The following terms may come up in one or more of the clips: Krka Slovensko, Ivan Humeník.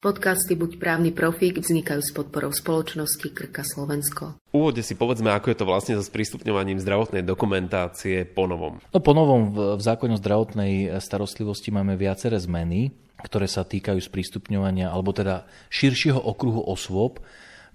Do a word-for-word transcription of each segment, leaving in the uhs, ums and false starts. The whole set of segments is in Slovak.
Podcasty Buď právny profík vznikajú s podporou spoločnosti Krka Slovensko. V úvode si povedzme, ako je to vlastne so sprístupňovaním zdravotnej dokumentácie po novom. No po novom v zákone o zdravotnej starostlivosti máme viaceré zmeny, ktoré sa týkajú sprístupňovania alebo teda širšieho okruhu osôb,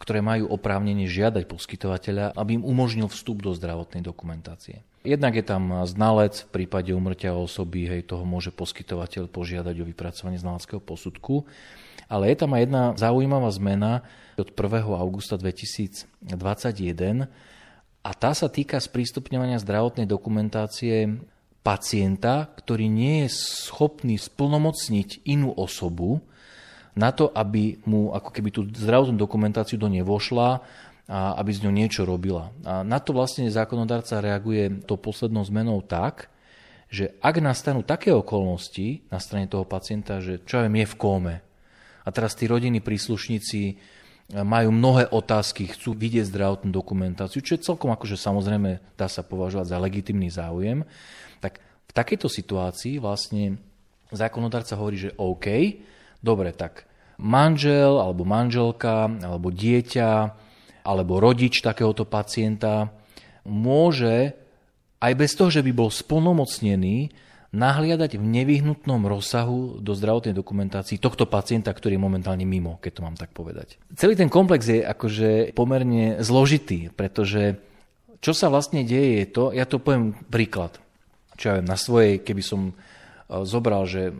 ktoré majú oprávnenie žiadať poskytovateľa, aby im umožnil vstup do zdravotnej dokumentácie. Jednak je tam znalec, v prípade úmrtia osoby, hej, toho môže poskytovateľ požiadať o vypracovanie znaleckého posudku. Ale je tam aj jedna zaujímavá zmena od prvého augusta dvetisícdvadsaťjeden a tá sa týka sprístupňovania zdravotnej dokumentácie pacienta, ktorý nie je schopný splnomocniť inú osobu na to, aby mu ako keby tú zdravotnú dokumentáciu do nej vošla a aby z ňou niečo robila. A na to vlastne zákonodárca reaguje to poslednou zmenou tak, že ak nastanú také okolnosti na strane toho pacienta, že čo ja viem, je v kóme, a teraz tí rodinní príslušníci majú mnohé otázky, chcú vidieť zdravotnú dokumentáciu, čo je celkom akože samozrejme dá sa považovať za legitímny záujem. Tak v takejto situácii vlastne zákonodarca hovorí, že OK, dobre, tak manžel alebo manželka alebo dieťa alebo rodič takéhoto pacienta môže aj bez toho, že by bol splnomocnený, nahliadať v nevyhnutnom rozsahu do zdravotnej dokumentácii tohto pacienta, ktorý je momentálne mimo, keď to mám tak povedať. Celý ten komplex je akože pomerne zložitý, pretože čo sa vlastne deje je to, ja to poviem príklad, čo ja viem, na svojej, keby som zobral, že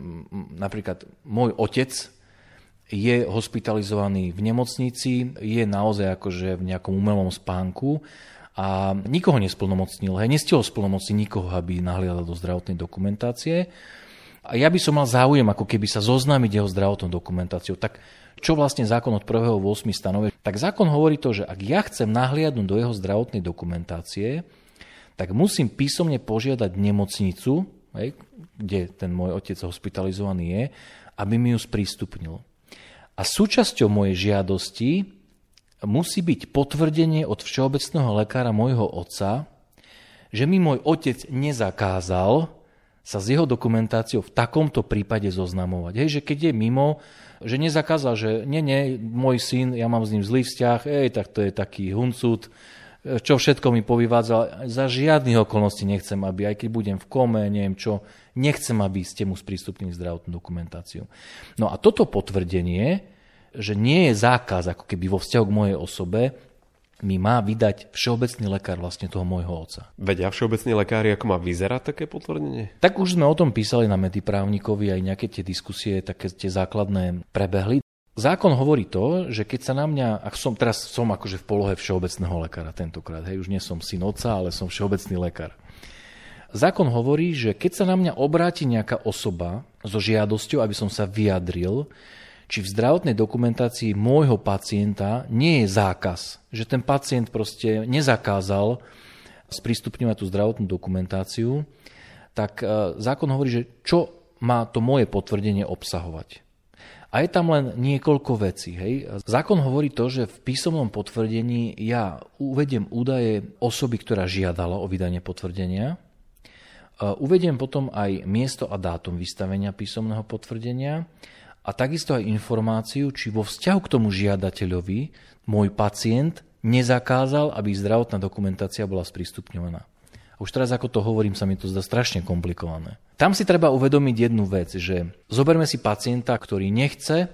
napríklad môj otec je hospitalizovaný v nemocnici, je naozaj akože v nejakom umelom spánku, a nikoho nesplnomocnil, hej, nestihol splnomocniť nikoho, aby nahliadal do zdravotnej dokumentácie. A ja by som mal záujem, ako keby sa zoznámiť jeho zdravotnou dokumentáciou. Tak čo vlastne zákon od prvého augusta stanovuje? Tak zákon hovorí to, že ak ja chcem nahliadnúť do jeho zdravotnej dokumentácie, tak musím písomne požiadať nemocnicu, hej, kde ten môj otec hospitalizovaný je, aby mi ju sprístupnil. A súčasťou mojej žiadosti musí byť potvrdenie od všeobecného lekára môjho otca, že mi môj otec nezakázal sa s jeho dokumentáciou v takomto prípade zoznamovať. Hej, že keď je mimo, že nezakázal, že nie, nie, môj syn, ja mám s ním zlý vzťah, ej, tak to je taký huncút, čo všetko mi povyvádzal, za žiadnych okolností nechcem, aby, aj keď budem v kome, neviem čo, nechcem, aby ste mu sprístupnili zdravotnú dokumentáciu. No a toto potvrdenie, že nie je zákaz ako keby vo vzťahu k mojej osobe, mi má vydať všeobecný lekár vlastne toho môjho otca. Vedia všeobecný lekári, ako má vyzerať také potvrdenie? Tak už sme o tom písali na Medziprávnikovi, aj nejaké tie diskusie, také tie základné prebehli. Zákon hovorí to, že keď sa na mňa, a som, teraz som akože v polohe všeobecného lekára tentokrát, hej, už nie som syn otca, ale som všeobecný lekár. Zákon hovorí, že keď sa na mňa obráti nejaká osoba so žiadosťou, aby som sa vyjadril, či v zdravotnej dokumentácii môjho pacienta nie je zákaz, že ten pacient proste nezakázal sprístupňovať tú zdravotnú dokumentáciu, tak zákon hovorí, že čo má to moje potvrdenie obsahovať. A je tam len niekoľko vecí. Hej. Zákon hovorí to, že v písomnom potvrdení ja uvediem údaje osoby, ktorá žiadala o vydanie potvrdenia. Uvediem potom aj miesto a dátum vystavenia písomného potvrdenia a takisto aj informáciu, či vo vzťahu k tomu žiadateľovi môj pacient nezakázal, aby zdravotná dokumentácia bola sprístupňovaná. Už teraz, ako to hovorím, sa mi to zdá strašne komplikované. Tam si treba uvedomiť jednu vec, že zoberme si pacienta, ktorý nechce,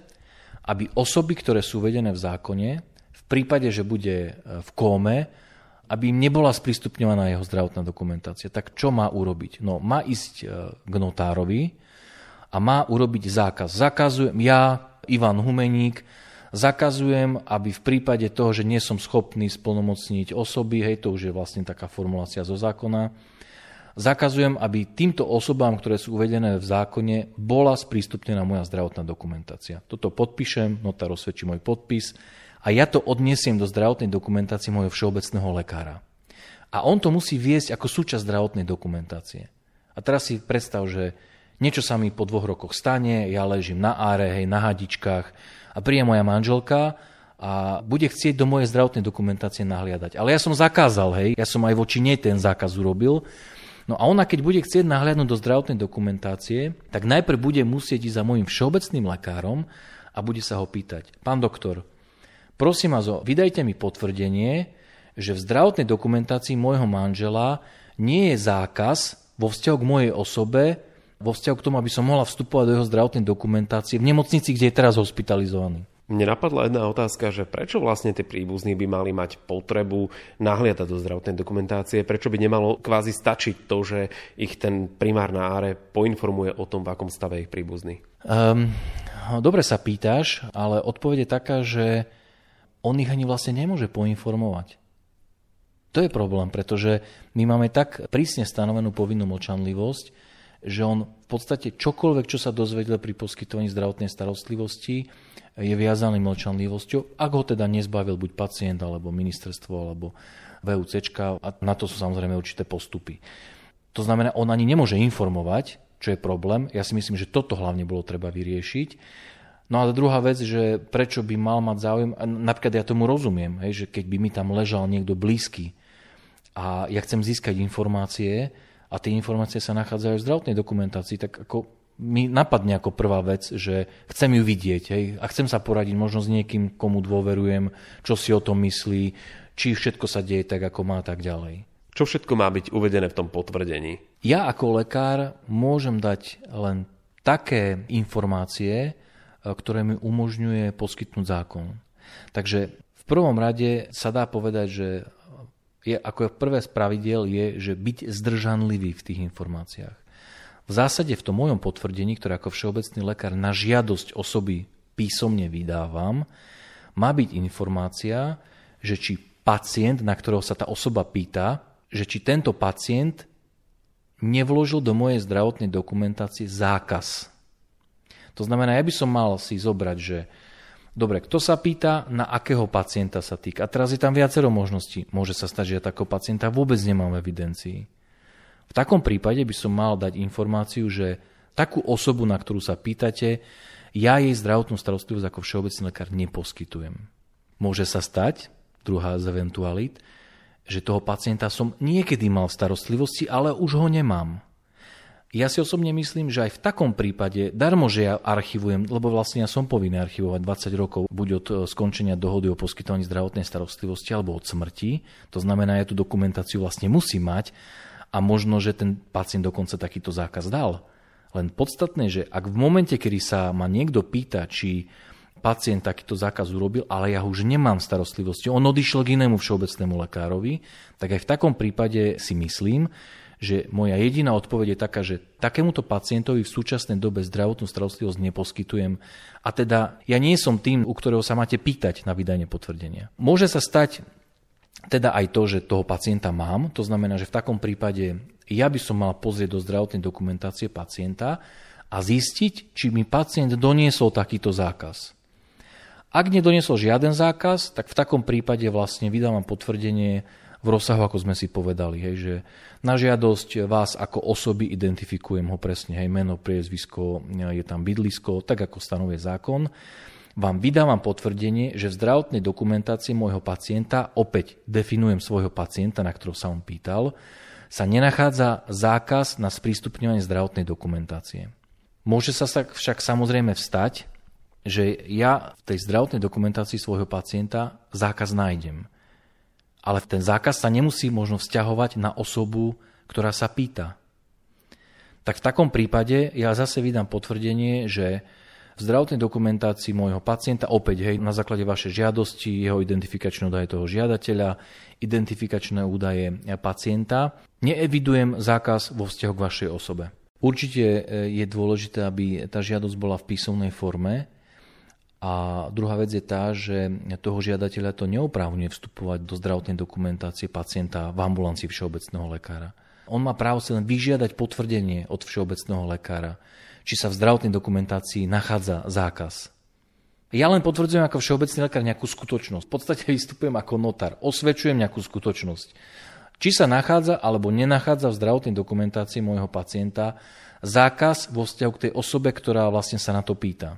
aby osoby, ktoré sú uvedené v zákone, v prípade, že bude v kóme, aby im nebola sprístupňovaná jeho zdravotná dokumentácia. Tak čo má urobiť? No, má ísť k notárovi, a má urobiť zákaz. Zakazujem, ja, Ivan Humeník, zakazujem, aby v prípade toho, že nie som schopný splnomocniť osoby, hej, to už je vlastne taká formulácia zo zákona, zakazujem, aby týmto osobám, ktoré sú uvedené v zákone, bola sprístupnená moja zdravotná dokumentácia. Toto podpíšem, notár osvedčí môj podpis a ja to odniesiem do zdravotnej dokumentácie môjho všeobecného lekára. A on to musí viesť ako súčasť zdravotnej dokumentácie. A teraz si predstav, že niečo sa mi po dvoch rokoch stane, ja ležím na áre, hej, na hadičkách a príde moja manželka a bude chcieť do mojej zdravotnej dokumentácie nahliadať. Ale ja som zakázal, hej, ja som aj voči nej ten zákaz urobil. No a ona, keď bude chcieť nahliadnúť do zdravotnej dokumentácie, tak najprv bude musieť ísť za môjim všeobecným lekárom a bude sa ho pýtať: pán doktor, prosím vás, vydajte mi potvrdenie, že v zdravotnej dokumentácii môjho manžela nie je zákaz vo vzťahu k mojej osobe, vo vzťahu k tomu, aby som mohla vstupovať do jeho zdravotnej dokumentácie v nemocnici, kde je teraz hospitalizovaný. Mne napadla jedna otázka, že prečo vlastne tie príbuzní by mali mať potrebu nahliadať do zdravotnej dokumentácie, prečo by nemalo kvázi stačiť to, že ich ten primár na áre poinformuje o tom, v akom stave ich príbuzní? Um, dobre sa pýtaš, ale odpoveď je taká, že on ich ani vlastne nemôže poinformovať. To je problém, pretože my máme tak prísne stanovenú povinnú mlčanlivosť, že on v podstate čokoľvek, čo sa dozvedel pri poskytovaní zdravotnej starostlivosti, je viazaný mlčanlivosťou, ak ho teda nezbavil buď pacient, alebo ministerstvo, alebo VÚCčka, a na to sú samozrejme určité postupy. To znamená, on ani nemôže informovať, čo je problém. Ja si myslím, že toto hlavne bolo treba vyriešiť. No a druhá vec, že prečo by mal mať záujem, napríklad ja tomu rozumiem, hej, že keď by mi tam ležal niekto blízky a ja chcem získať informácie, a tie informácie sa nachádzajú v zdravotnej dokumentácii, tak ako mi napadne ako prvá vec, že chcem ju vidieť, hej, a chcem sa poradiť možno s niekým, komu dôverujem, čo si o tom myslí, či všetko sa deje tak, ako má, tak ďalej. Čo všetko má byť uvedené v tom potvrdení? Ja ako lekár môžem dať len také informácie, ktoré mi umožňuje poskytnúť zákon. Takže v prvom rade sa dá povedať, že je, ako je prvé z pravidiel je, že byť zdržanlivý v tých informáciách. V zásade v tom mojom potvrdení, ktoré ako všeobecný lekár na žiadosť osoby písomne vydávam, má byť informácia, že či pacient, na ktorého sa tá osoba pýta, že či tento pacient nevložil do mojej zdravotnej dokumentácie zákaz. To znamená, ja by som mal si zobrať, že dobre, kto sa pýta, na akého pacienta sa týka. A teraz je tam viacero možností. Môže sa stať, že ja takého pacienta vôbec nemám v evidencii. V takom prípade by som mal dať informáciu, že takú osobu, na ktorú sa pýtate, ja jej zdravotnú starostlivosť ako všeobecný lekár neposkytujem. Môže sa stať, druhá z eventualít, že toho pacienta som niekedy mal v starostlivosti, ale už ho nemám. Ja si osobne myslím, že aj v takom prípade darmo, že ja archivujem, lebo vlastne ja som povinný archivovať dvadsať rokov, buď od skončenia dohody o poskytovaní zdravotnej starostlivosti alebo od smrti. To znamená, ja tú dokumentáciu vlastne musím mať a možno, že ten pacient dokonca takýto zákaz dal. Len podstatné, že ak v momente, kedy sa ma niekto pýta, či pacient takýto zákaz urobil, ale ja ho už nemám v starostlivosti, on odišiel k inému všeobecnému lekárovi, tak aj v takom prípade si myslím, že moja jediná odpoveď je taká, že takémuto pacientovi v súčasnej dobe zdravotnú starostlivosť neposkytujem a teda ja nie som tým, u ktorého sa máte pýtať na vydanie potvrdenia. Môže sa stať teda aj to, že toho pacienta mám, to znamená, že v takom prípade ja by som mal pozrieť do zdravotnej dokumentácie pacienta a zistiť, či mi pacient doniesol takýto zákaz. Ak nedoniesol žiaden zákaz, tak v takom prípade vlastne vydávam potvrdenie v rozsahu, ako sme si povedali, hej, že na žiadosť vás ako osoby identifikujem ho presne, hej, meno, priezvisko, je tam bydlisko, tak ako stanovuje zákon. Vám vydávam potvrdenie, že v zdravotnej dokumentácii môjho pacienta, opäť definujem svojho pacienta, na ktorého sa on pýtal, sa nenachádza zákaz na sprístupňovanie zdravotnej dokumentácie. Môže sa však samozrejme vstať, že ja v tej zdravotnej dokumentácii svojho pacienta zákaz nájdem. Ale ten zákaz sa nemusí možno vzťahovať na osobu, ktorá sa pýta. Tak v takom prípade ja zase vydám potvrdenie, že v zdravotnej dokumentácii môjho pacienta, opäť hej, na základe vašej žiadosti, jeho identifikačné údaje toho žiadateľa, identifikačné údaje pacienta, neevidujem zákaz vo vzťahu k vašej osobe. Určite je dôležité, aby tá žiadosť bola v písomnej forme. A druhá vec je tá, že toho žiadateľa to neoprávňuje vstupovať do zdravotnej dokumentácie pacienta v ambulancii všeobecného lekára. On má právo si len vyžiadať potvrdenie od všeobecného lekára, či sa v zdravotnej dokumentácii nachádza zákaz. Ja len potvrdzujem ako všeobecný lekár nejakú skutočnosť. V podstate vystupujem ako notár, osvedčujem nejakú skutočnosť. Či sa nachádza alebo nenachádza v zdravotnej dokumentácii môjho pacienta zákaz vo vzťahu k tej osobe, ktorá vlastne sa na to pýta.